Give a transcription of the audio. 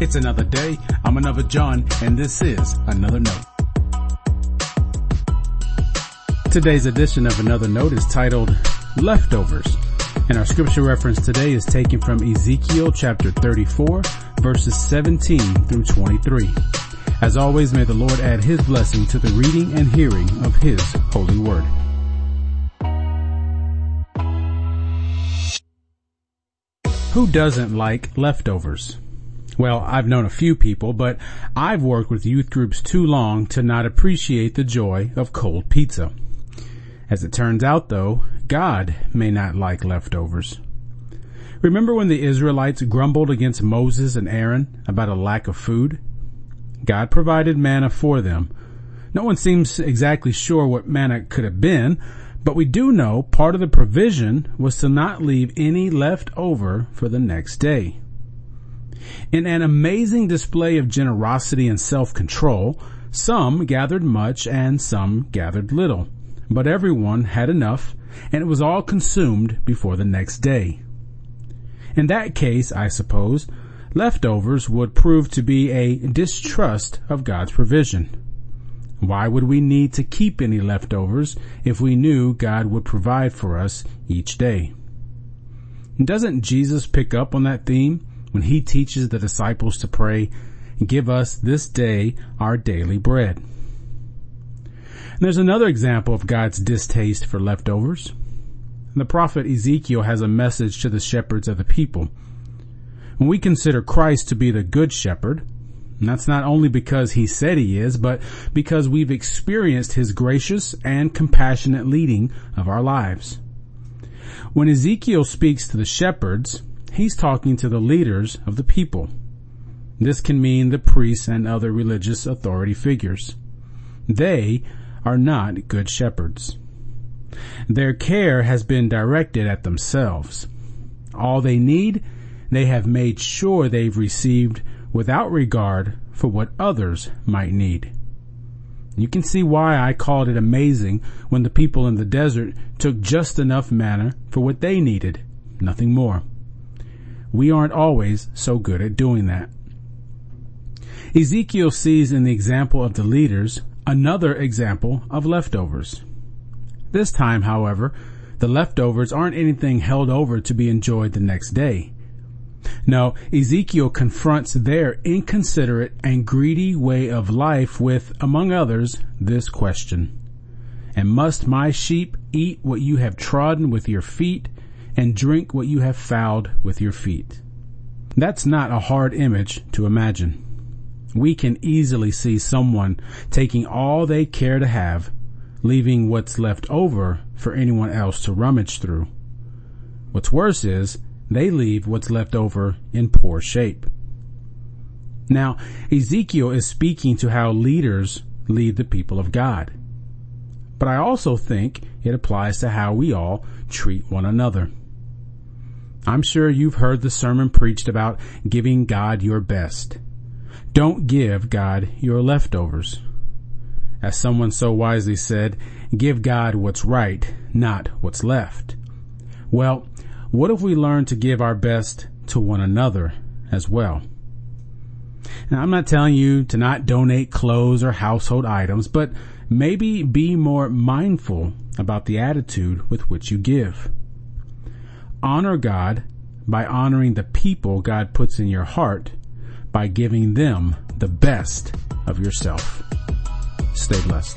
It's another day, I'm another John, and this is Another Note. Today's edition of Another Note is titled Leftovers, and our scripture reference today is taken from Ezekiel chapter 34, verses 17 through 23. As always, may the Lord add his blessing to the reading and hearing of his holy word. Who doesn't like leftovers? Well, I've known a few people, but I've worked with youth groups too long to not appreciate the joy of cold pizza. As it turns out, though, God may not like leftovers. Remember when the Israelites grumbled against Moses and Aaron about a lack of food? God provided manna for them. No one seems exactly sure what manna could have been, but we do know part of the provision was to not leave any left over for the next day. In an amazing display of generosity and self-control, some gathered much and some gathered little, but everyone had enough, and it was all consumed before the next day. In that case, I suppose, leftovers would prove to be a distrust of God's provision. Why would we need to keep any leftovers if we knew God would provide for us each day? Doesn't Jesus pick up on that theme when he teaches the disciples to pray, "Give us this day our daily bread"? And there's another example of God's distaste for leftovers. The prophet Ezekiel has a message to the shepherds of the people. When we consider Christ to be the good shepherd, and that's not only because he said he is, but because we've experienced his gracious and compassionate leading of our lives. When Ezekiel speaks to the shepherds, he's talking to the leaders of the people. This can mean the priests and other religious authority figures. They are not good shepherds. Their care has been directed at themselves. All they need, they have made sure they've received without regard for what others might need. You can see why I called it amazing when the people in the desert took just enough manna for what they needed, nothing more. We aren't always so good at doing that. Ezekiel sees in the example of the leaders another example of leftovers. This time, however, the leftovers aren't anything held over to be enjoyed the next day. No, Ezekiel confronts their inconsiderate and greedy way of life with, among others, this question: "And must my sheep eat what you have trodden with your feet, and drink what you have fouled with your feet?" That's not a hard image to imagine. We can easily see someone taking all they care to have, leaving what's left over for anyone else to rummage through. What's worse is they leave what's left over in poor shape. Now, Ezekiel is speaking to how leaders lead the people of God, but I also think it applies to how we all treat one another. I'm sure you've heard the sermon preached about giving God your best. Don't give God your leftovers. As someone so wisely said, give God what's right, not what's left. Well, what if we learn to give our best to one another as well? Now, I'm not telling you to not donate clothes or household items, but maybe be more mindful about the attitude with which you give. Honor God by honoring the people God puts in your heart by giving them the best of yourself. Stay blessed.